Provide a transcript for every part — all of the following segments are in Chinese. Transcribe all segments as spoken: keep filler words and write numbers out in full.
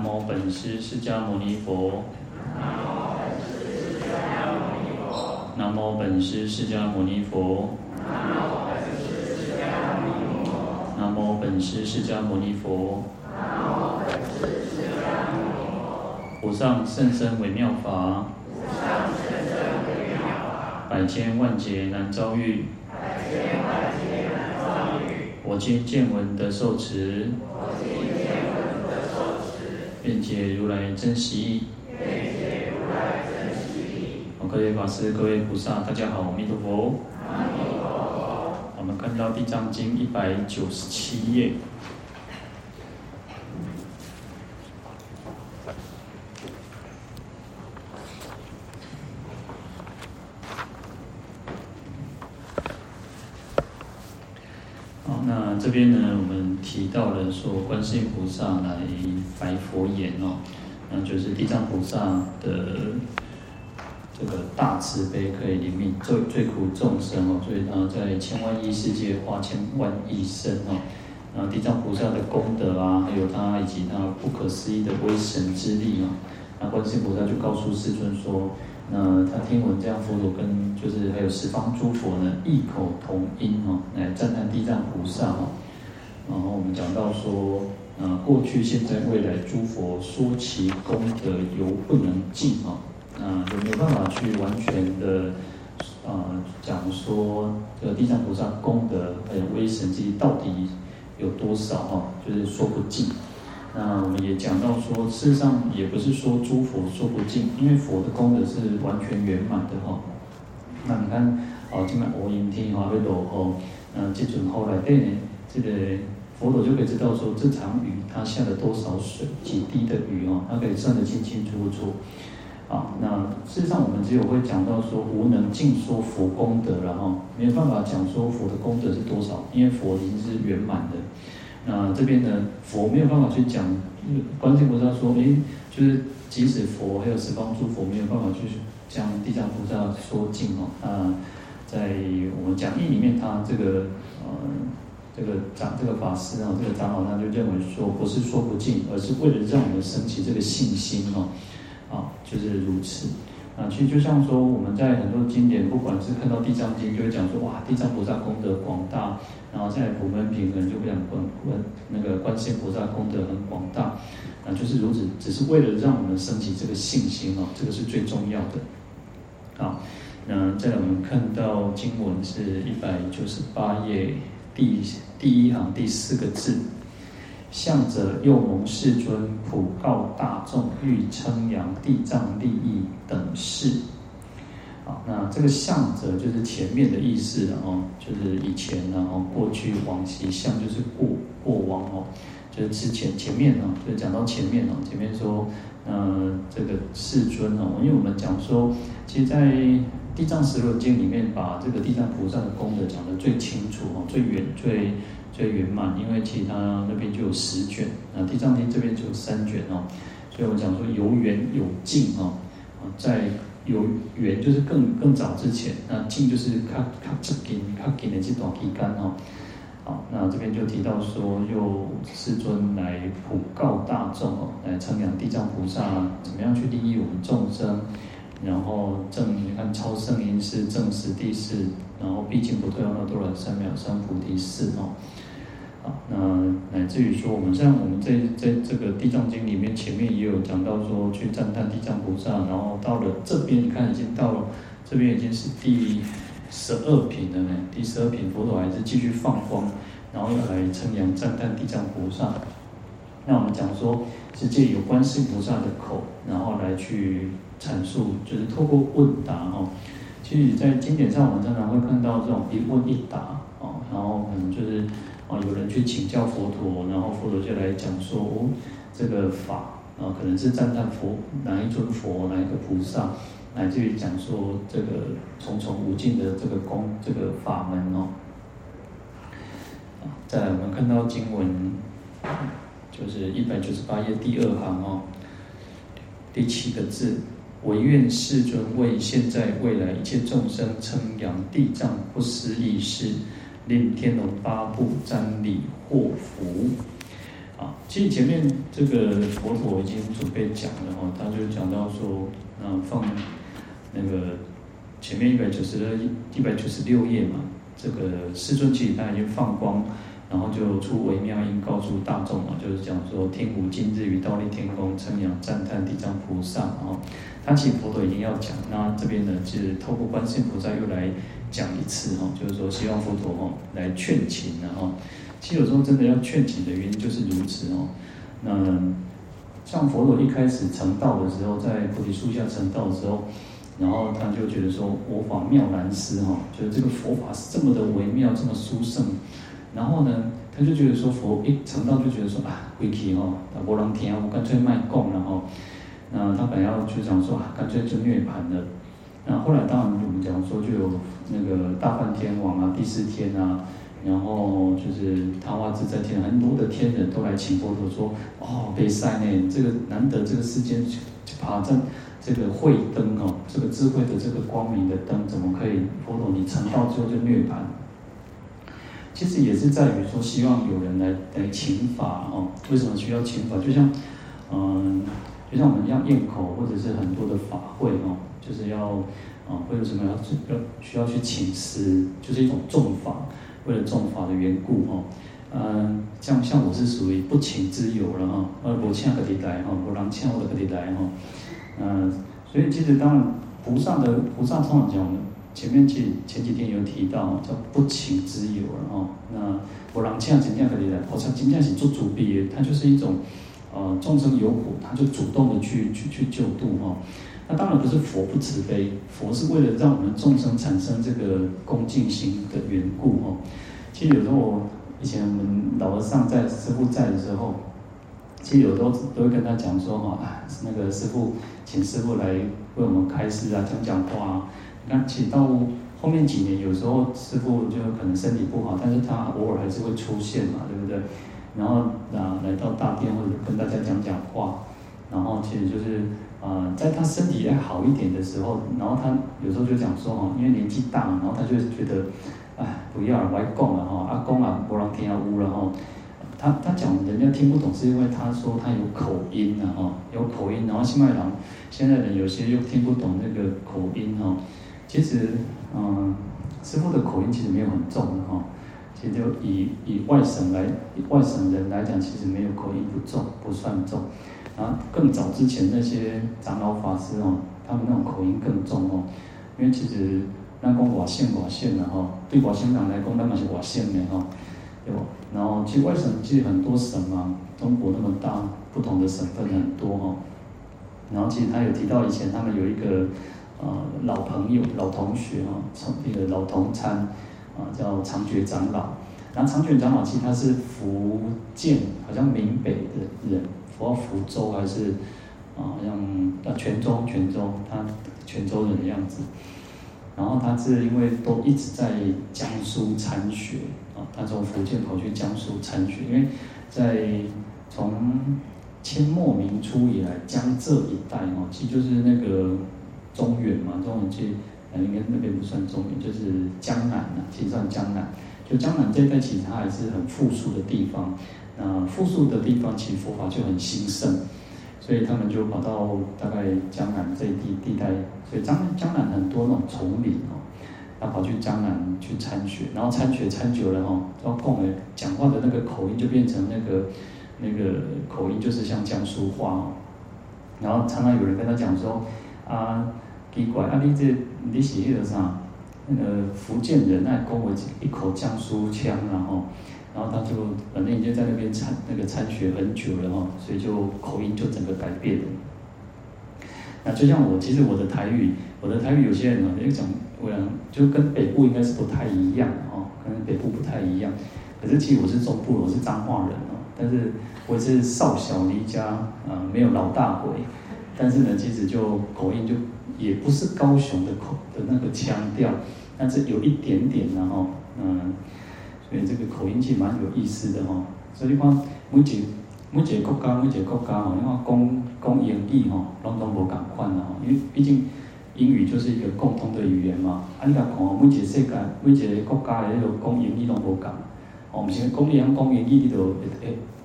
南无本师释迦牟尼佛。南无本师释迦牟尼佛。南无本师释迦牟尼佛。南无本师释迦牟尼佛。无上甚深微妙法，百千万劫难遭遇。我今见闻得受持，愿解如来真实义。各位法师、各位菩萨，大家好，阿弥陀佛。阿弥陀佛。我们看到《地藏经》一百九十七页。这边呢，我们提到了说，观世音菩萨来白佛言哦，那就是地藏菩萨的这个大慈悲，可以怜悯最最苦众生哦，所以他在千万亿世界化千万亿身哦。然后地藏菩萨的功德啊，还有他以及他不可思议的威神之力哦，那观世音菩萨就告诉世尊说，那他听闻这样佛陀跟就是还有十方诸佛呢异口同音哦，来赞叹地藏菩萨哦。然后我们讲到说，呃，过去、现在、未来诸佛说其功德犹不能尽哦，啊，就没有办法去完全的呃讲说这个地藏菩萨功德还有威神之力到底有多少哦，就是说不尽。那我们也讲到说，事实上也不是说诸佛说不尽，因为佛的功德是完全圆满的哈、哦。那你看，哦，今晚五阴天哈被落雨，嗯，这阵后来对呢，这个佛陀就可以知道说，这场雨它下了多少水，几滴的雨哦，它可以算得清清楚楚。啊，那事实上我们只有会讲到说，无能尽说佛功德了哈、哦，没有办法讲说佛的功德是多少，因为佛已经是圆满的。那这边呢，佛没有办法去讲，观世音菩萨说，哎，就是即使佛还有十方诸佛没有办法去将地藏菩萨说尽哦。那在我们讲义里面，他这个呃这个长这个法师啊，这个长老他就认为说，不是说不尽，而是为了让我们升起这个信心哦，啊，就是如此。啊，其实就像说我们在很多经典，不管是看到《地藏经》，就会讲说，哇，地藏菩萨功德广大，然后再来《普门品》，可能就会讲观观那个观世音菩萨功德很广大，啊，就是如此，只是为了让我们升起这个信心哦，这个是最重要的。啊，那再来我们看到经文是一百九十八页第第一行第四个字，向者又蒙世尊普告大众，欲称扬地藏利益等事。好，那这个向者就是前面的意思哦，就是以前哦，过去往昔，向就是过过往哦，就是之前前面哦，就讲到前面哦，前面说，呃，这个世尊哦，因为我们讲说，其实在地藏十轮经里面，把这个地藏菩萨的功德讲得最清楚哦，最远最。最圆满，因为其他那边就有十卷，那地藏经这边就有三卷哦，所以我讲说有缘有尽哦，在有缘就是更更早之前，那尽就是较较接近较近的这段期间哦，好，那这边就提到说，又世尊来普告大众哦，来称扬地藏菩萨怎么样去利益我们众生，然后正你看超胜因事、正实地事，然后毕竟不退阿耨多罗三藐三菩提事哦。那乃至于说，我们像我们在在这个地藏经里面，前面也有讲到说，去赞叹地藏菩萨，然后到了这边，你看已经到了，这边已经是第十二品了呢。第十二品，佛陀还是继续放光，然后要来称扬赞叹地藏菩萨。那我们讲说，是借由观世音菩萨的口，然后来去阐述，就是透过问答哦。其实，在经典上，我们常常会看到这种一问一答哦，然后可能就是。哦，有人去请教佛陀，然后佛陀就来讲说，哦，这个法啊，可能是赞叹佛哪一尊佛、哪一个菩萨，乃至于讲说这个重重无尽的这个功、这个法门哦。再来，我们看到经文，就是一百九十八页第二行哦，第七个字，唯愿世尊为现在、未来一切众生称扬地藏不思议事。令天龙八部瞻礼获福。啊，其实前面这个佛陀已经准备讲了哈，他就讲到说，那放那个前面一百九十一百九十六页嘛，这个世尊其实他已经放光，然后就出微妙音告诉大众嘛，就是讲说听吾今日于忉利天宫称扬赞叹地藏菩萨啊，他其实佛陀已经要讲，那这边呢是透过观世音菩萨又来讲一次哈，就是说希望佛陀哈来劝请然后。其实有时候真的要劝解的原因就是如此哦。那像佛陀一开始成道的时候，在菩提树下成道的时候，然后他就觉得说，我法妙难思哈，觉得这个佛法是这么的微妙，这么殊胜。然后呢，他就觉得说，佛一成道就觉得说啊，回去哦，无人听，我干脆卖供了哈。那他本来要就想说啊，干脆就涅槃了。那后来当然我们讲说，就有那个大梵天王啊，第四天啊。然后就是他哇自在天，很多的天人都来请佛陀说：“哦，被晒呢，这个难得这个世间爬上这个慧灯哦，这个智慧的这个光明的灯，怎么可以？佛陀你成道之后就涅槃。”其实也是在于说，希望有人来来请法哦。为什么需要请法？就像嗯，就像我们一样宴口，或者是很多的法会哦，就是要啊，会有什么要要需要去请师，就是一种重法。为了重法的缘故哦，嗯，像像我是属于不请之友了哈，呃，我请个你来哈，我人请我的个你来哈，嗯，所以其实当然菩萨的菩萨通常讲，我们前面前前几天有提到哦，叫不请之友了哈，那我人请真正个你来，菩萨真正是做主毕的，他就是一种呃众生有苦，他就主动的去去去救度哈。那当然不是佛不慈悲，佛是为了让我们众生产生这个恭敬心的缘故哦。其实有时候我以前我们老和尚在师父在的时候，其实有时候都会跟他讲说哦，啊那个师父，请师父来为我们开示啊，讲讲话啊。那其实到后面几年，有时候师父就可能身体不好，但是他偶尔还是会出现嘛，对不对？然后啊来到大殿或者跟大家讲讲话，然后其实就是。呃，在他身体还好一点的时候，然后他有时候就讲说哦，因为年纪大嘛，然后他就觉得，哎，不要了，我讲了哈，阿公啊，无人听啊，污了哈。他他讲人家听不懂，是因为他说他有口音啊，哈，有口音，然后现在人现在人有些又听不懂那个口音哈。其实，嗯，师父的口音其实没有很重的哈，其实就以以外省来以外省人来讲，其实没有口音不重，不算重。啊，更早之前那些长老法师哦，他们那种口音更重哦，因为其实那讲外省外省的吼，对外省人来讲，那嘛是外省的吼，对不？然后其实外省其实很多省嘛，中国那么大，不同的省份很多哦。然后其实他有提到以前他们有一个呃老朋友、老同学哦，那个老同参啊、呃，叫长觉长老。然后长觉长老其实他是福建，好像闽北的人。我福州还是啊，像啊泉州，泉州，他泉州人的样子。然后他是因为都一直在江苏参学啊，他从福建跑去江苏参学，因为在从清末民初以来，江浙一带哦，其实就是那个中原嘛，中原去呃应该那边不算中原，就是江南啊，其实算江南。就江南这一带，其实它还是很富庶的地方。那富庶的地方，其实佛法就很兴盛，所以他们就跑到大概江南这一地地带，所以江江南很多那种丛林哦，他跑去江南去参学，然后参学参久了哦，然后共诶讲话的那个口音就变成那个那个口音就是像江苏话哦，然后常常有人跟他讲说啊，奇怪啊你这你是那个啥那个福建人爱跟我一口江苏腔然后。然后他就反正已经在那边参那个参学很久了哈、哦，所以就口音就整个改变了。那就像我，其实我的台语，我的台语有些人呢，因为讲我讲就跟北部应该是不太一样哦，可能北部不太一样。可是其实我是中部，我是彰化人哦，但是我是少小离家啊、呃，没有老大回。但是呢，其实就口音就也不是高雄的口的那个腔调，但是有一点点然后嗯。所以这个口音其实蛮有意思的吼、哦，所以你看每一每一个国家每一个国家吼、哦，你看讲讲英语吼、哦，拢拢无同款啦吼，因为毕竟英语就是一个共通的语言嘛。啊，你甲看每一个世界每一个国家的迄个讲英语拢无同，哦，毋是讲你讲讲英语，你就会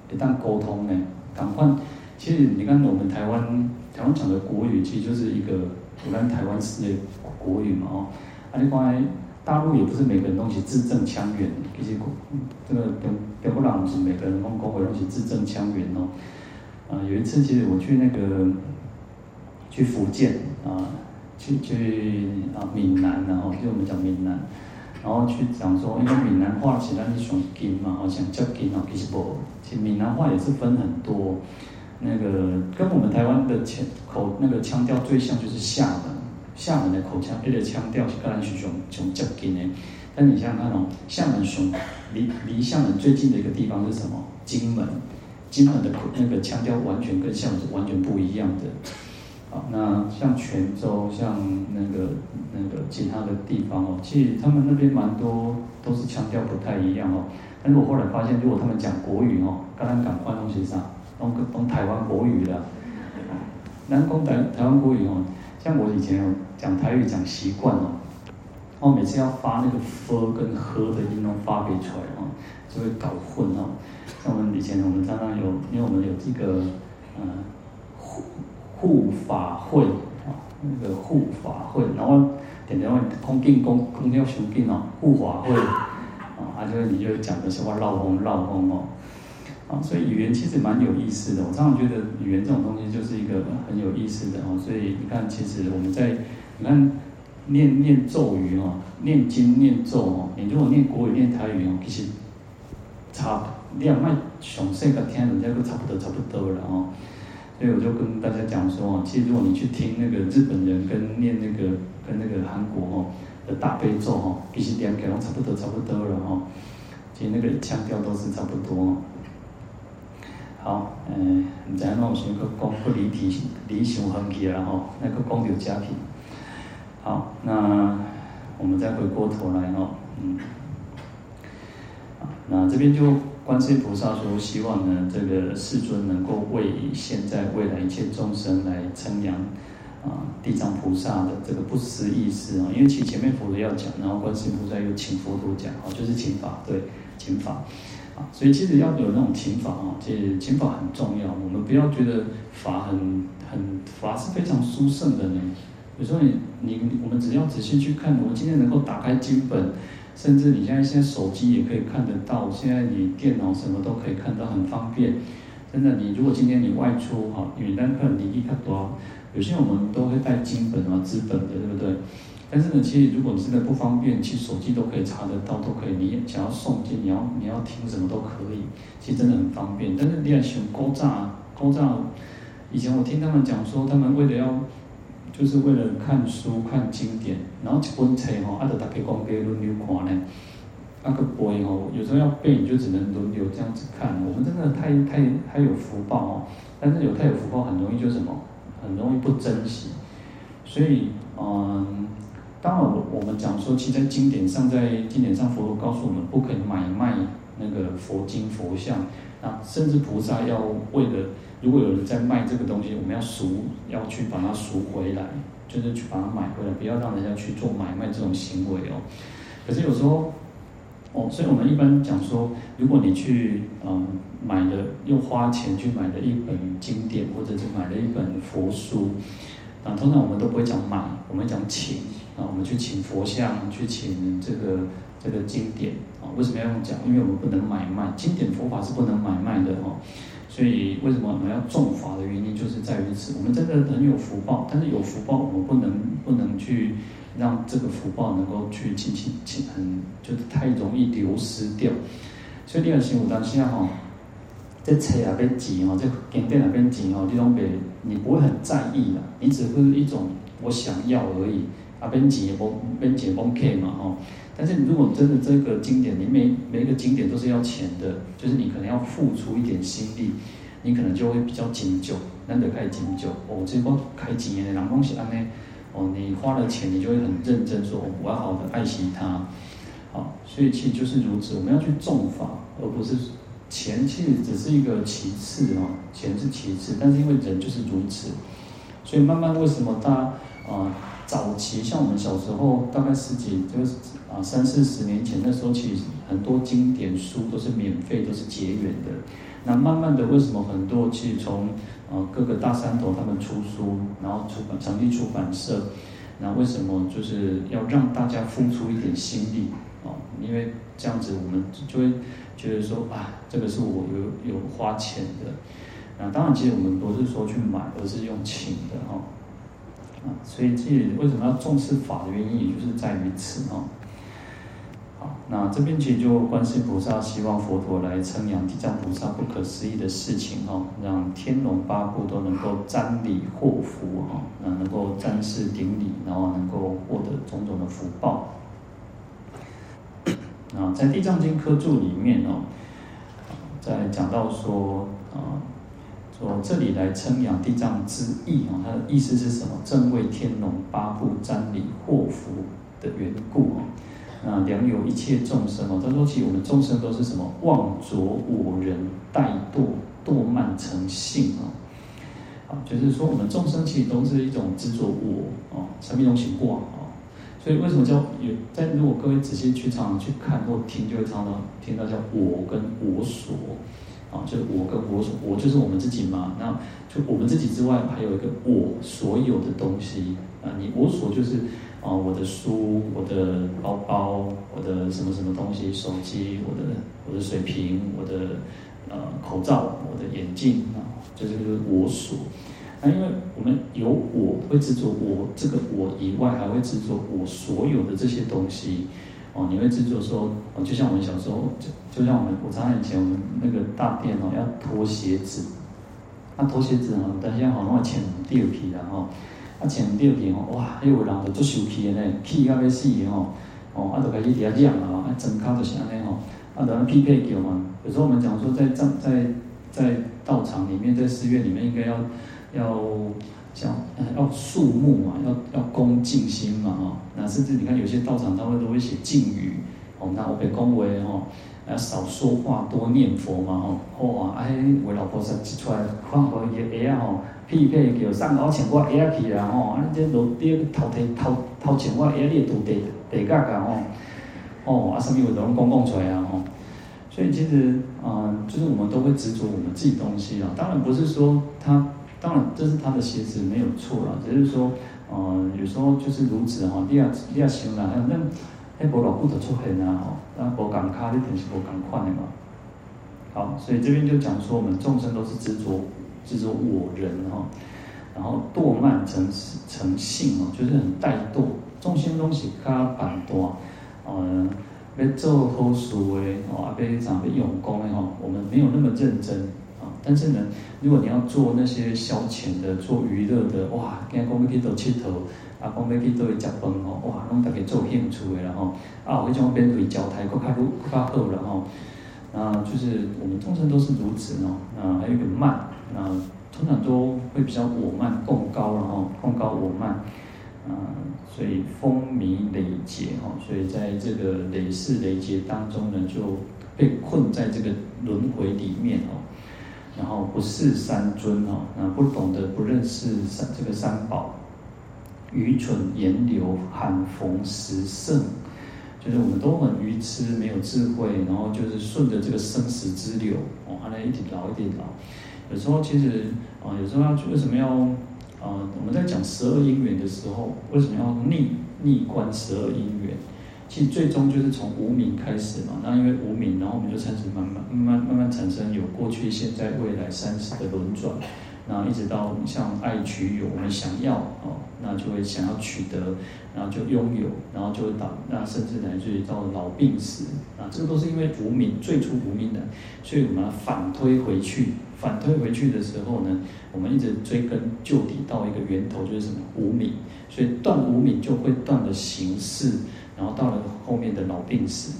会会当沟通呢？赶快，其实你看我们台湾台湾讲的国语，其实就是一个我们台湾式的国语嘛哦。啊，你看大陆也不是每个人拢是字正腔圆，其实这个别别个人不是每个人拢讲话拢是字正腔圆哦。啊、呃，有一次其实我去那个去福建啊。呃去去啊，闽南然、啊、后就我们讲闽南，然后去讲说，因为闽南话其实它是上近嘛，好像较近啊，其实不，其实闽南话也是分很多，那个跟我们台湾的前口那个腔调最像就是厦门，厦门的口腔，它的腔调是跟咱是上上较近的。但你想想看哦，厦门上离离厦门最近的一个地方是什么？金门，金门的那个腔调完全跟厦门是完全不一样的。那像泉州，像那个那个其他的地方哦，其实他们那边蛮多都是腔调不太一样哦。但是我后来发现，如果他们讲国语哦，刚刚讲关东西啥，用用台湾国语啦，南讲台台湾国语哦。像我以前哦讲台语讲习惯哦，我每次要发那个 f 跟 h 的音都发不出来哦，就会搞混哦。像我们以前我们常常有，因为我们有这个嗯。呃护法会啊，那个护法会，然后点点问空进空空调雄进哦，护法会啊，他就你就讲的是哇绕风绕风哦，啊，所以语言其实蛮有意思的。我常常觉得语言这种东西就是一个很有意思的哦，所以你看，其实我们在你看念念咒语哦，念经念咒哦，你如果念国语念台语哦，其实差你也卖详细个听，人家都差不多差不多了哦。所以我就跟大家讲说其实如果你去听那个日本人跟念那个跟那个韩国哦的大悲咒哦，其实两个都差不多差不多了哦，其实那个腔调都是差不多哦。好，嗯、呃，唔知安怎有想去讲去离题离上远去啦吼，那个讲到家去。好，那我们再回过头来哦，嗯，那这边就。观世音菩萨说：“希望呢，这个世尊能够为现在、未来一切众生来称扬啊，地藏菩萨的这个不思议事啊。因为其前面佛陀要讲，然后观世音菩萨又请佛陀讲，哦，就是请法，对，请法啊。所以其实要有那种请法啊，其实请法很重要。我们不要觉得法很很法是非常殊胜的呢。有时候你你我们只要仔细去看，我们今天能够打开经本。”甚至你现在现在手机也可以看得到，现在你电脑什么都可以看到，很方便。真的，你如果今天你外出哈，云南客你一看多，有些我们都会带金本啊、资本的，对不对？但是呢，其实如果你真的不方便，其实手机都可以查得到，都可以。你想要诵经，你要你要听什么都可以，其实真的很方便。但是你要想古早古早，以前我听他们讲说，他们为了要就是为了看书、看经典，然后一本册吼，啊，就大家讲给轮流看呢，啊个背吼，有时候要背你就只能轮流这样子看。我们真的太太太有福报哦，但是有太有福报很容易就什么，很容易不珍惜。所以，嗯，当然我我们讲说，其实在经典上，在经典上，佛陀告诉我们不可以买卖那个佛经佛像，啊，甚至菩萨要为了。如果有人在卖这个东西，我们要赎，要去把它赎回来，就是去把它买回来，不要让人家去做买卖这种行为哦。可是有时候，哦，所以我们一般讲说，如果你去嗯买了，又花钱去买了一本经典，或者是买了一本佛书，啊，通常我们都不会讲买，我们讲请啊，我们去请佛像，去请这个这个经典啊。为什么要用讲？因为我们不能买卖，经典佛法是不能买卖的哦。所以为什么我们要重法的原因就是在于此，我们真的很有福报，但是有福报我们不能不能去让这个福报能够去轻轻轻很就是太容易流失掉。所以你要想有当下吼，在车那边挤吼，在景点那边挤吼，你拢别你不会很在意啦，你只是一种我想要而已。啊，边挤也崩边挤崩 K 嘛吼。但是如果真的这个经典，你每每一个经典都是要钱的，就是你可能要付出一点心力，你可能就会比较紧久，难得开紧久哦。这个开几年的人拢是安尼哦，你花了钱，你就会很认真说，哦、我要好好的爱惜它。好，所以其实就是如此，我们要去重法，而不是钱，其实只是一个其次哦，钱是其次，但是因为人就是如此，所以慢慢为什么大家啊？呃早期像我们小时候，大概十几就是啊三四十年前，那时候其实很多经典书都是免费，都是结缘的。那慢慢的，为什么很多其实从呃各个大山头他们出书，然后出版成立出版社，那为什么就是要让大家付出一点心力哦？因为这样子我们就会觉得说啊，这个是我有有花钱的。那当然，其实我们不是说去买，而是用请的哈、哦。啊，所以这为什么要重视法的原因，也就是在于此哈、哦。好，那这边其实就观世菩萨希望佛陀来称扬地藏菩萨不可思议的事情哈、哦，让天龙八部都能够瞻礼获福哈、哦，那能够瞻视顶礼，然后能够获得种种的福报。啊，在《地藏经》科注里面哦，在讲到说啊。呃说这里来称扬地藏之意啊，它的意思是什么？正为天龙八部瞻礼祸福的缘故啊，良由一切众生哦。他说，其实我们众生都是什么？妄着我人，怠惰惰慢成性啊。啊，就是说我们众生其实都是一种执着我哦，什么东西妄哦。所以为什么叫有？但如果各位仔细去常常去看或听，就会常常听到叫我跟我所。啊，就是我跟我所，我就是我们自己嘛。那就我们自己之外，还有一个我所有的东西啊。你我所就是啊，我的书、我的包包、我的什么什么东西、手机、我的我的水瓶、我的呃口罩、我的眼镜啊，就是就是我所。那因为我们有我会执着我这个我以外，还会执着我所有的这些东西。哦，你会执着说，哦，就像我们小时候，就就像我们，我常常以前我们那个大便哦，要脱鞋子，那脱鞋子哦，但现在好像穿第二皮啦吼，啊穿第二皮吼，哇，迄有人就足受气的呢，气到要死的吼，哦，啊就开始底下嚷啊，啊整骹就是安尼吼，啊就安匹配叫嘛。有时候我们讲说在，在在在道场里面，在寺院里面应该要要。像要肃穆嘛，要要恭敬心嘛，哈、哦。那甚至你看有些道场他们都会写敬语，哦，那我被恭维哦，要少说话多念佛嘛，吼、哦。哇，哎，我老婆生气出来，看我个鞋吼，屁屁叫上高穿我鞋去啦，吼、哦，啊，这落地偷提偷偷穿我鞋，你也堵地地角啊，吼、哦，哦，啊，什么有拢讲讲出来啊，吼、哦。所以其实，嗯，就是我们都会执着我们自己东西啊。当然不是说他。当然，这是他的鞋子没有错啦，只是说，呃，有时候就是如此哈。你也你也想啦，反正迄无偌久就出现啦吼，那无同卡你肯定是无同款的嘛。好，所以这边就讲说，我们众生都是执着执着我人哈，然后惰慢成成性哦，就是很怠惰，众生拢是较板惰，呃，要做好事的哦，啊，要啥要用功的吼，我们没有那么认真。但是呢，如果你要做那些消遣的、做娱乐的，哇，今日讲要去倒佚佗，啊，讲要去倒去食饭吼，哇，拢大家做兴趣的啦吼，啊，有迄种免费招待，搁较愈搁较好啦吼。啊，就是我们众生都是如此哦。啊，还有一个慢，啊，通常都会比较我慢、共高啦吼，共高我慢，啊，所以风靡累劫吼，所以在这个累世累劫当中呢，就被困在这个轮回里面哦。然后不识三尊哦，那不懂得不认识这个三宝，愚蠢言流罕逢十圣，就是我们都很愚痴，没有智慧，然后就是顺着这个生死之流哦，按来一点老一点老。有时候其实啊、呃，有时候要为什么要呃，我们在讲十二因缘的时候，为什么要逆逆观十二因缘？其实最终就是从无明开始嘛，那因为无明，然后我们就开始慢慢、慢慢、慢慢产生有过去、现在、未来三世的轮转，那一直到像爱取有，我们想要哦，那就会想要取得，然后就拥有，然后就会到那甚至乃至到老病死，啊，这个都是因为无明最初无明的，所以我们反推回去，反推回去的时候呢，我们一直追根究底到一个源头就是什么无明，所以断无明就会断了形式。然后到了后面的老病死，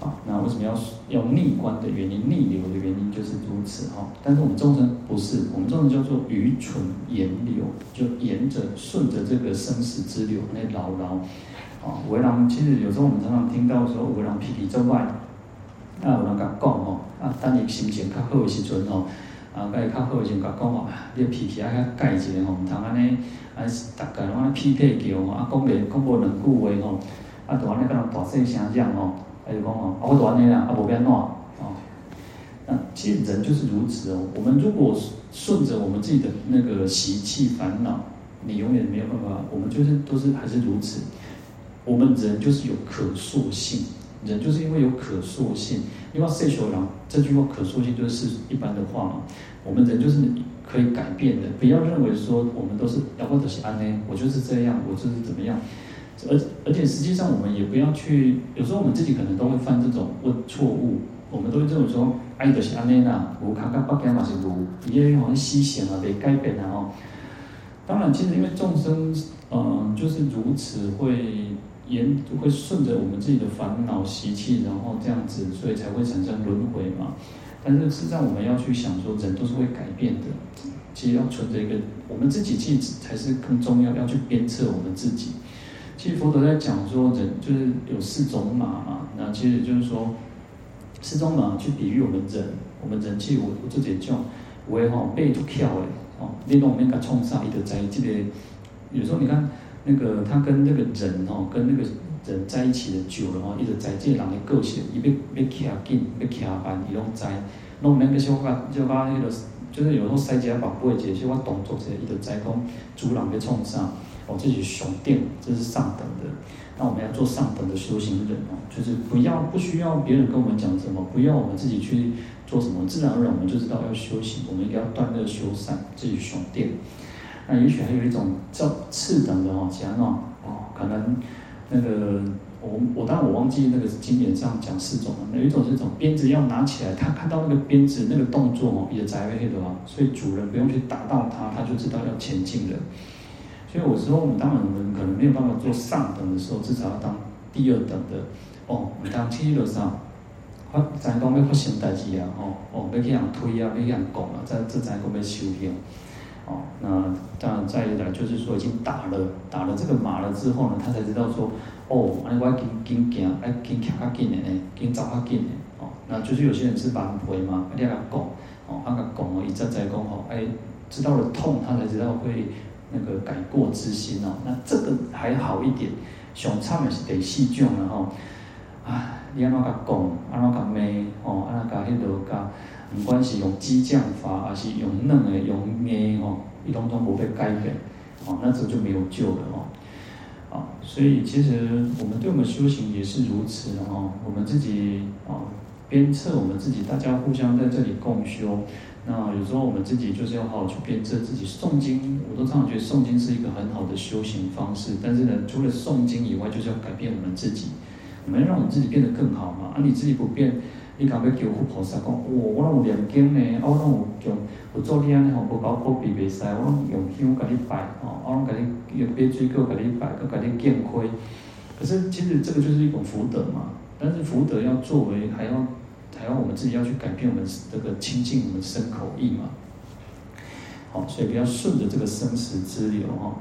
啊，那为什么要要逆观的原因、逆流的原因就是如此哈。但是我们众生不是，我们众生叫做愚蠢沿流，就沿着顺着这个生死之流那牢牢，啊，有的人其实有时候我们常常听到说，有的人脾气作歹，啊，有人甲讲吼，啊，等伊心情较好的时阵吼。啊，甲伊较好先甲讲哦，你脾气啊较改一下吼，唔通安尼，啊，大家拢安尼匹配叫吼，啊，讲袂讲无两句话吼，啊，就安尼甲人大细声嚷吼，啊就讲哦，啊我就安尼啦，啊无变怎哦，那其实人就是如此哦。我们如果顺着我们自己的那个习气烦恼，你永远没有办法。我们就是都是还是如此。我们人就是有可塑性，人就是因为有可塑性。因为世俗人这句话可塑性就是一般的话嘛。我们人就是可以改变的，不要认为说我们都是要不得是安呢，我就是这样，我就是怎么样。而而且实际上我们也不要去，有时候我们自己可能都会犯这种错误。我们都会这种说，哎、啊，就是安尼啦，无看到北京嘛是无，伊个好像思想啊袂改变啊吼。当然，其实因为众生，嗯、呃，就是如此会沿会顺着我们自己的烦恼习气，然后这样子，所以才会产生轮回嘛。但是事实上，我们要去想说，人都是会改变的。其实要存着一个，我们自己其实才是更重要，要去鞭策我们自己。其实佛陀在讲说，人就是有四种马嘛，那其实就是说。四种马去比喻我们人，我们人气我我自己讲，有的吼背就翘诶，哦，你弄那个冲上伊就在这个，有时候你看那个他跟那个人哦，跟那个人在一起的久了哦，一直在这人的个性，伊要要徛紧，要徛慢，伊拢在，弄那个小个小个迄个，就是有时候塞一下目尾一下，小个动作一下，伊就在讲主人要冲上，哦，这是上等，这是上等的。那我们要做上等的修行人哦，就是不要不需要别人跟我们讲什么，不要我们自己去做什么，自然而然我们就知道要修行，我们一定要断恶修善，自己修定。那也许还有一种较次等的哦，其他那种哦，可能那个我我当然我忘记那个经典上讲四种了，有一种是一种鞭子要拿起来，他看到那个鞭子那个动作哦，也才会黑的啊，所以主人不用去打到他，他就知道要前进了。所以有时候我们当然我们可能没有办法做上等的时候，至少要当第二等的哦。我们当去了啥，发咱讲要发生代志啊，哦哦，要去人推啊，要去人拱啊，再这咱讲要修行。哦，那当然再来就是说已经打了打了这个马了之后呢，他才知道说哦，安尼我紧紧行，哎紧行较紧的呢，紧走较紧的哦。那就是有些人是蛮陪嘛，你阿个拱哦，阿个拱哦，伊再再讲哦，哎，知道了痛，他才知道会。那个改过之心哦，那这个还好一点，上惨也是得细讲了吼。啊，你安怎甲讲，安怎甲骂，吼，安怎甲迄落甲，不管是用激将法，还是用软的、用硬吼，伊拢总无被改变，哦，那这就没有救了哦。啊，所以其实我们对我们修行也是如此哦，我们自己哦鞭策我们自己，大家互相在这里共修。那有时候我们自己就是要好好去鞭策自己。诵经，我都常常觉得诵经是一个很好的修行方式。但是呢，除了诵经以外，就是要改变我们自己。我们要让我们自己变得更好嘛。啊，你自己不变，你敢要求菩萨讲，哇，我拢有念经呢，啊，我拢有用，有做你安尼吼，无搞破皮袂使，我拢用香甲你拜，哦，我拢甲你买水果甲你拜，佮甲你建亏。可是其实这个就是一种福德嘛。但是福德要作为，还要。还要我们自己要去改变我们这个清净我们身口意嘛，好，所以不要顺着这个生死之流哈、哦。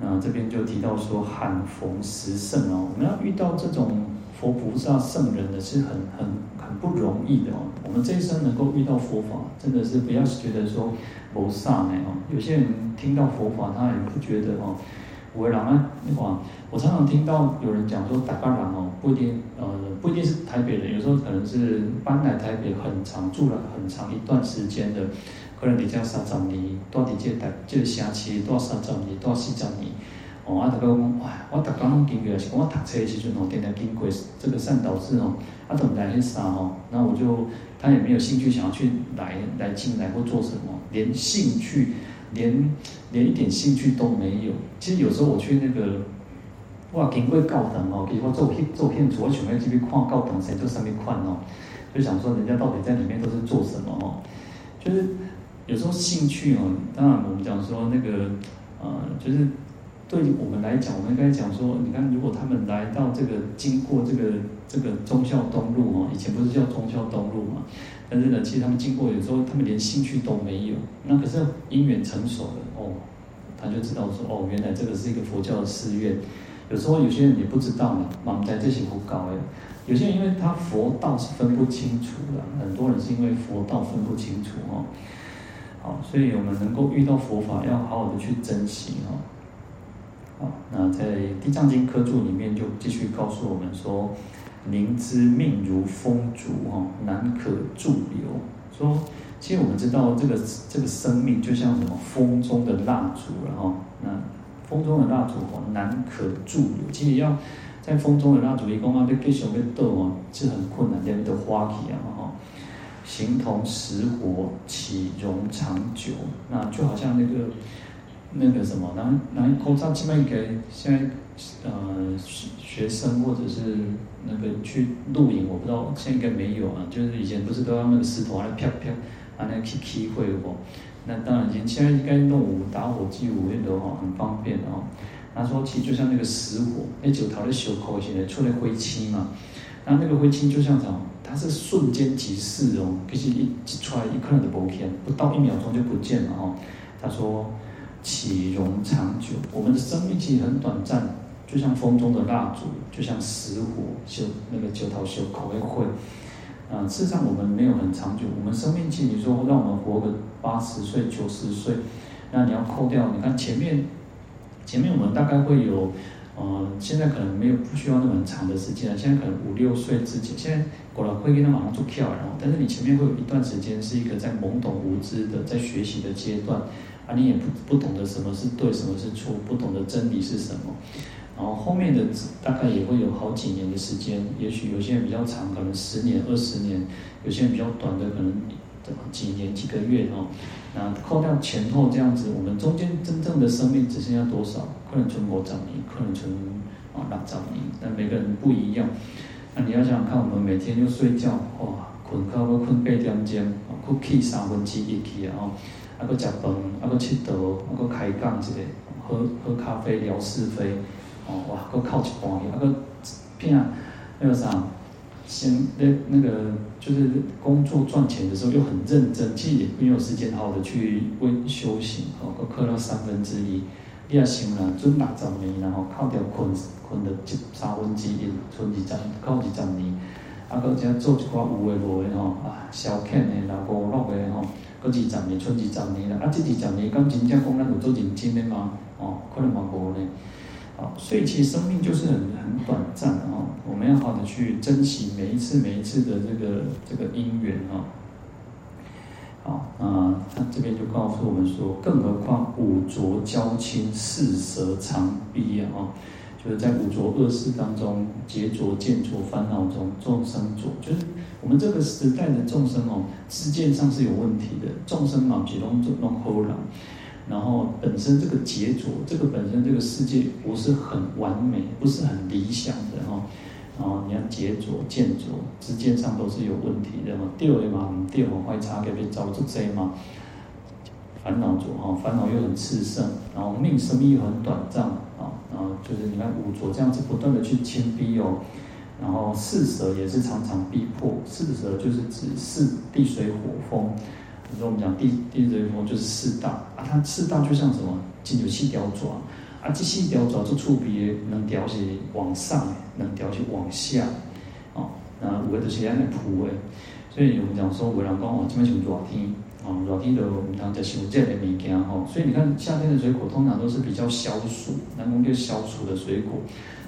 那这边就提到说，罕逢十圣哦，我们要遇到这种佛菩萨圣人的是很很很不容易的哦。我们这一生能够遇到佛法，真的是不要觉得说菩萨呢哦，有些人听到佛法他也不觉得哦。我人啊，那话，我常常听到有人讲说，台北人哦，不一定，呃，不一定是台北人，有时候可能是搬来台北很长，住了很长一段时间的，可能你这样三十年，到底这台这个城市到三十年，到四十年，哦，啊，大家讲，哇，我大家拢经过，是讲我读册的时阵哦，天天经过这个善导寺哦，啊，都唔来去啥哦，那我就他也没有兴趣想要去来来进来或做什么，连兴趣。连连一点兴趣都没有。其实有时候我去那个，哇，经过教堂哦，比如说做片做片组，我喜欢去去看教堂，谁做上面看哦，就想说人家到底在里面都是做什么哦。就是有时候兴趣哦，当然我们讲说那个，呃，就是对我们来讲，我们应该讲说，你看如果他们来到这个经过这个这个忠孝东路哦，以前不是叫忠孝东路嘛。但是呢，其实他们经过有时候，他们连兴趣都没有。那可是因缘成熟了哦，他就知道说哦，原来这个是一个佛教的寺院。有时候有些人也不知道呢，盲在这些胡搞哎。有些人因为他佛道是分不清楚的，很多人是因为佛道分不清楚哦。好，所以我们能够遇到佛法，要好好的去珍惜哦。好，那在《地藏经》科注里面就继续告诉我们说。宁知命如风烛，难可驻留。说，其实我们知道这个这个生命就像什么风中的蜡烛，然后那风中的蜡烛哦难可驻留，其实要在风中的蜡烛，伊讲啊，你继续要倒哦，是很困难，连都花去啊嘛吼。形同石火，岂容长久？那就好像那个那个什么，然然后口罩这边给现在呃学生或者是那个去露营，我不知道现在应该没有啊，就是以前不是都要那个石头啊，啪啪啊那去踢会哦。那当然，现在应该弄五打火机五运动哦，很方便哦。他说，其实就像那个石火，那九条的修口型的出来灰漆嘛，然后那个灰漆就像什么？它是瞬间即逝哦，可是一出来一刻的不见，不到一秒钟就不见了哦。他说，岂容长久？我们的生命其实很短暂，就像风中的蜡烛，就像石火修那个九条修口的灰。啊、呃，事实上我们没有很长久，我们生命其实你说让我们活个八十岁、九十岁，那你要扣掉，你看前面。前面我们大概会有，呃，现在可能没有不需要那么长的时间了，现在可能五六岁之前，现在过了会跟他马上做跳，然后，但是你前面会有一段时间是一个在懵懂无知的在学习的阶段，啊，你也不不懂得什么是对，什么是错，不懂得真理是什么，然后后面的大概也会有好几年的时间，也许有些人比较长，可能十年、二十年，有些人比较短的可能几年、几个月哦。那扣掉前后这样子，我们中间真正的生命只剩下多少？可能存五十年，可能存啊六十年，但每个人不一样。那你要想想看，我们每天又睡觉，哇，困到要困八点钟，哦，去三分之一去啊，哦，啊，搁食饭，啊，搁佚佗，啊，搁开讲一下，喝喝咖啡聊是非，哦，哇，搁哭一半去，啊，搁拼那个啥。先那那个就是工作赚钱的时候又很认真，其实也没有时间好好的去为修行，哦，都课到三分之一，你也想啦，准六十年，然后靠条困困到一三分之一，剩二十靠二十年，啊，搁只做一寡有诶无诶吼，啊，消遣诶啦，娱乐诶吼，搁二十年，剩二十年啦，啊，这二十年敢真正讲咱有做认真诶吗？哦，可能嘛无呢。好，所以其实生命就是很很短暂哦，我们要好的去珍惜每一次每一次的这个这个因缘哦。好，那他这边就告诉我们说，更何况五浊交侵，四舌长逼啊，哦，就是在五浊恶世当中，劫浊、见浊、烦恼中，众生浊，就是我们这个时代的众生哦，世界上是有问题的，众生嘛，是拢拢好人。然后本身这个杰作，这个本身这个世界不是很完美，不是很理想的哈。然后你看杰作、见作之间上都是有问题的嘛。掉的嘛，掉嘛，坏差给被遭作贼嘛。烦恼作哈，烦恼又很炽盛，然后命生命又很短暂啊。然后就是你看五浊这样子不断的去牵逼哦。然后四蛇也是常常逼迫，四蛇就是指四地水火风。比如我们讲地地水火就是四大啊，它四大就像什么，进有四条爪啊，这四条爪做触鼻的，两条是往上，两条是往下，哦，那有的就是安尼铺的，所以我们讲说，有人讲哦，这边像热天哦，热天就唔通食伤热的物件吼，所以你看夏天的水果通常都是比较消暑，那讲叫消暑的水果，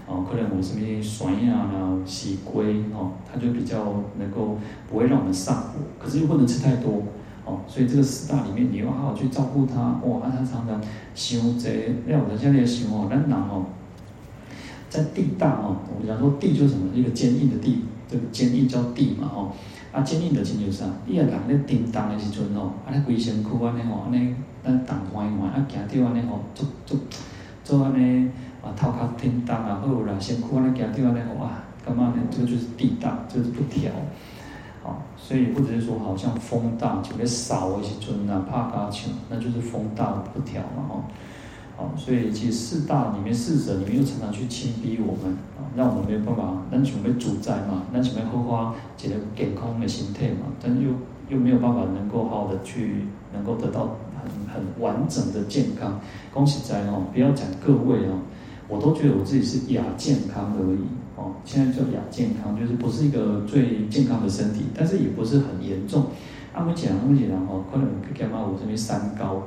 哦，可能有什么酸啊、西瓜哦，它就比较能够不会让我们上火，可是又不能吃太多。哦，所以这个四大里面，你要好好去照顾他。哇，啊，他常常想这，要我们现在也想哦，咱人哦，在地大哦，我们讲说地就是什么，一个坚硬的地，这个坚硬叫地嘛哦。啊，坚硬的真就是啥，伊个人咧叮当的时阵哦，啊咧规身躯安尼吼，安尼咱动晃晃，啊行到安尼吼，足足做安尼啊头壳叮当啊好啦，身躯安尼行到安尼吼啊，感觉呢这个就是地大，这个是不调。所以不只是说好像风大，就咧少的时阵啊，怕加强，那就是风大不调嘛吼。好，所以其实四大里面四者里面又常常去侵逼我们，啊，让我们没有办法，咱想要主宰嘛，咱想要好好一个健康的心态嘛，但又又没有办法能够好好的去能够得到很很完整的健康。讲实在哦，不要讲各位哦，我都觉得我自己是亚健康而已。哦，现在叫亚健康，就是不是一个最健康的身体，但是也不是很严重。啊，目前啊，目前哦，可能干嘛？我这边三高，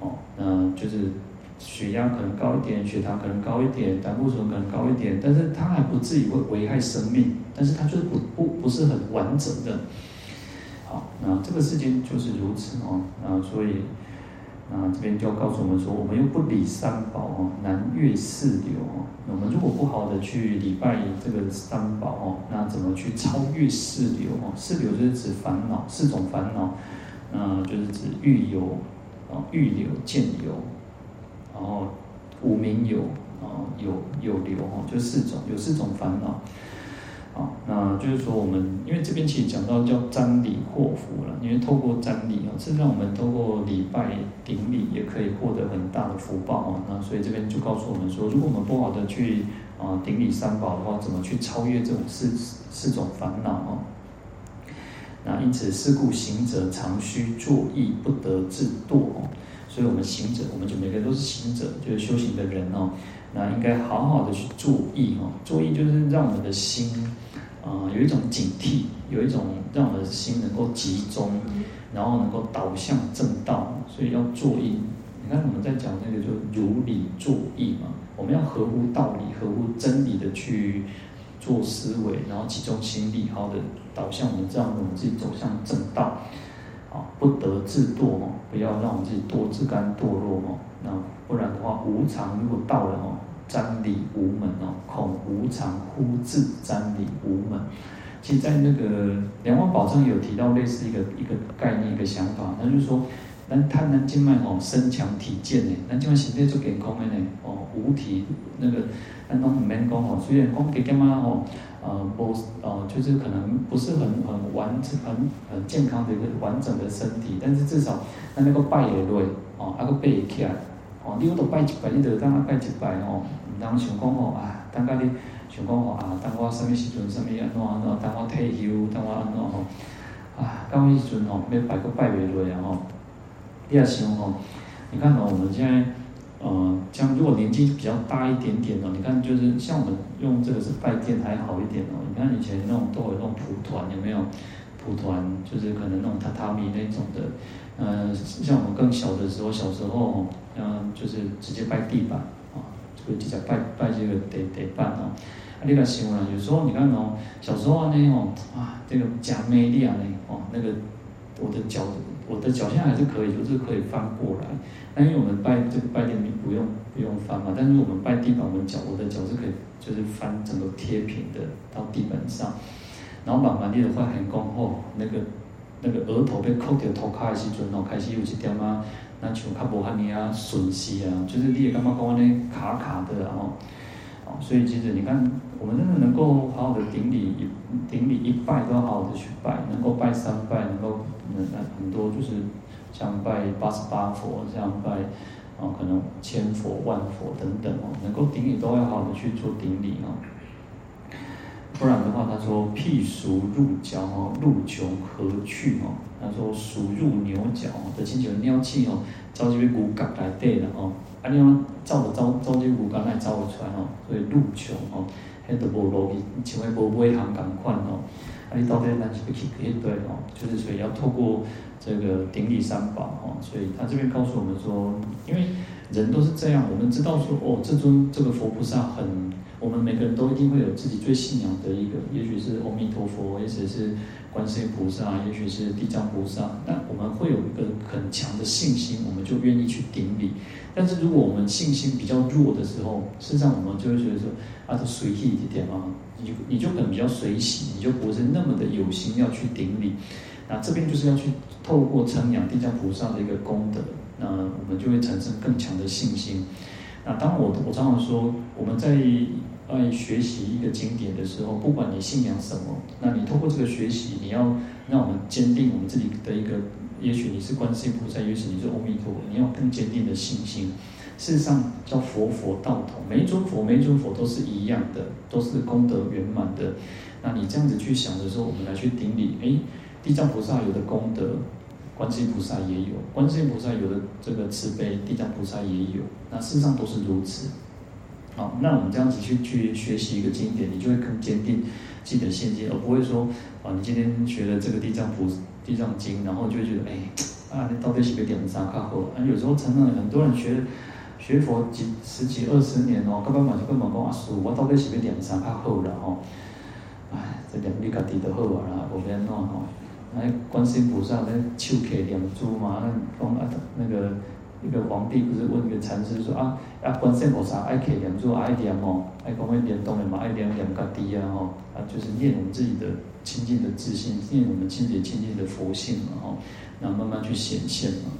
哦，那就是血压可能高一点，血糖可能高一点，胆固醇可能高一点，但是它还不至于会危害生命，但是它就是不不不是很完整的。好，那这个世界就是如此哦，啊，所以啊这边就要告诉我们说，我们又不理三宝哦，难越四流哦。我们如果不好的去礼拜这个三宝哦，那怎么去超越四流哦？四流就是指烦恼，四种烦恼，那就是指欲游哦、欲流、见游，然后无明游，然后有有流哦，就四种，有四种烦恼。好，那就是说我们，因为这边其实讲到叫瞻礼获福了，因为透过瞻礼哦，事实上我们透过礼拜顶礼也可以获得很大的福报哦。那所以这边就告诉我们说，如果我们不好的去啊顶礼三宝的话，怎么去超越这种四四种烦恼哦？那因此是故行者常须作意，不得自堕哦。所以我们行者，我们就每个人都是行者，就是修行的人哦。那应该好好的去作意哦，作意就是让我们的心，啊、呃，有一种警惕，有一种让我们的心能够集中，然后能够导向正道，所以要作意。你看我们在讲那个就如理作意嘛，我们要合乎道理、合乎真理的去做思维，然后集中心力，好的导向我们，让我们自己走向正道。啊，不得自堕哦，不要让我们自己堕自甘堕落哦。那不然的话，无常如果到了哦，瞻礼无门哦，恐无常忽至，瞻礼无门。其实，在那个《梁王宝上》有提到类似一个一个概念、一个想法，那就是说，咱贪咱今卖哦，身强体健呢，咱今卖身体做健康的呢，哦，五体那个，咱拢唔免讲哦，虽然讲加减啊哦。呃，不，呃，就是可能不是很很完很很健康的一个完整的身体，但是至少那那个拜也累，哦，那个背也起来，哦，你有得拜一拜，你得当啊拜一拜哦，唔当想讲哦啊，等下你想讲哦啊，等我什么时阵什么安怎安怎，等我退休，等我安怎吼，啊，到迄时阵哦，要拜个拜袂累啊吼，你也想哦，你看哦，我们现在。呃，像如果年纪比较大一点点哦，你看就是像我们用这个是拜殿还好一点哦。你看以前那种都有那种蒲团，有没有？蒲团就是可能那种榻榻米那种的。呃，像我们更小的时候，小时候，嗯、呃，就是直接拜地板啊，就直接拜拜这个地地板哦。啊，你来想啦，有时候你看哦，小时候呢哦，啊，这个假美丽啊呢哦，那个我的脚。我的脚下还是可以，就是可以翻过来。那因为我们拜这个拜殿不用不用翻嘛，但是我们拜地板，我们脚我的脚是可以，就是翻整个贴平的到地板上。然后慢慢你的发现讲吼，那个那个额头被扣掉头卡的时阵哦，开始有一点啊，那像较无遐尼啊顺势啊，就是你也感觉讲安尼卡卡的然后。哦，所以其实你看，我们真的能够好好的顶礼一顶礼一拜都好好的去拜，能够拜三拜，能够。很多就是像拜八十八佛，像拜哦，可能千佛、万佛等等哦，能够顶礼都要好的去做顶礼哦。不然的话，他说辟俗入角哦，入穷何去哦？他说俗入牛角哦，就亲像鸟鼠哦，走入去牛角内底啦哦，啊你讲走就走，走入牛角内走袂出来哦，所以入穷哦，迄就无路去，像迄无尾行同款哦。啊、你到底咱是要去哪一对哦？就是所以要透过这个顶礼三宝哦，所以他这边告诉我们说，因为人都是这样，我们知道说哦，这尊这个佛菩萨很，我们每个人都一定会有自己最信仰的一个，也许是阿弥陀佛，也许是观世音菩萨，也许是地藏菩萨，那我们会有一个很强的信心，我们就愿意去顶礼。但是如果我们信心比较弱的时候，事实上我们就会觉得说啊，都随意一点啊。你你就可能比较随喜，你就不是那么的有心要去顶礼。那这边就是要去透过称扬地藏菩萨的一个功德，那我们就会产生更强的信心。那当我我常常说，我们在在学习一个经典的时候，不管你信仰什么，那你透过这个学习，你要让我们坚定我们自己的一个，也许你是观世音菩萨，也许你是阿弥陀佛，你要更坚定的信心。事实上叫佛佛道同，每一尊佛每一尊佛都是一样的，都是功德圆满的。那你这样子去想的时候，我们来去顶礼，哎，地藏菩萨有的功德，观世音菩萨也有；观世音菩萨有的这个慈悲，地藏菩萨也有。那事实上都是如此。好，那我们这样子去去学习一个经典，你就会更坚定自己的信心，而不会说啊，你今天学了这个地藏菩地藏经，然后就会觉得哎啊，你到底是个点啥卡好？啊，有时候常常很多人学。学佛几十几二十年哦，根本嘛是根本讲啊，师我到底是要念啥较好啦吼？哎，这念你家己就好啊啦，无免喏吼。哎，观世音菩萨在手起念珠嘛，讲啊那个一个皇帝不是问一个禅师说啊啊，观世音菩萨爱起念珠爱念哦，爱讲会念动的嘛，爱念念家己啊吼，啊就是念我们自己的清净的自信，念我们清洁清净的佛性嘛吼，然后慢慢去显现嘛。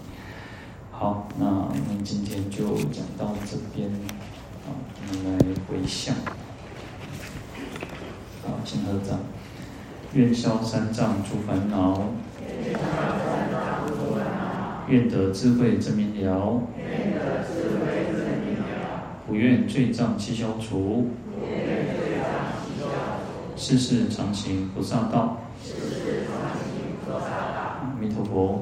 好，那我们今天就讲到这边，好，我们来回向，好，先合掌。愿消三障诸烦恼，愿得智慧真明了，不愿罪障悉消除，世世常行菩萨道。阿弥陀佛。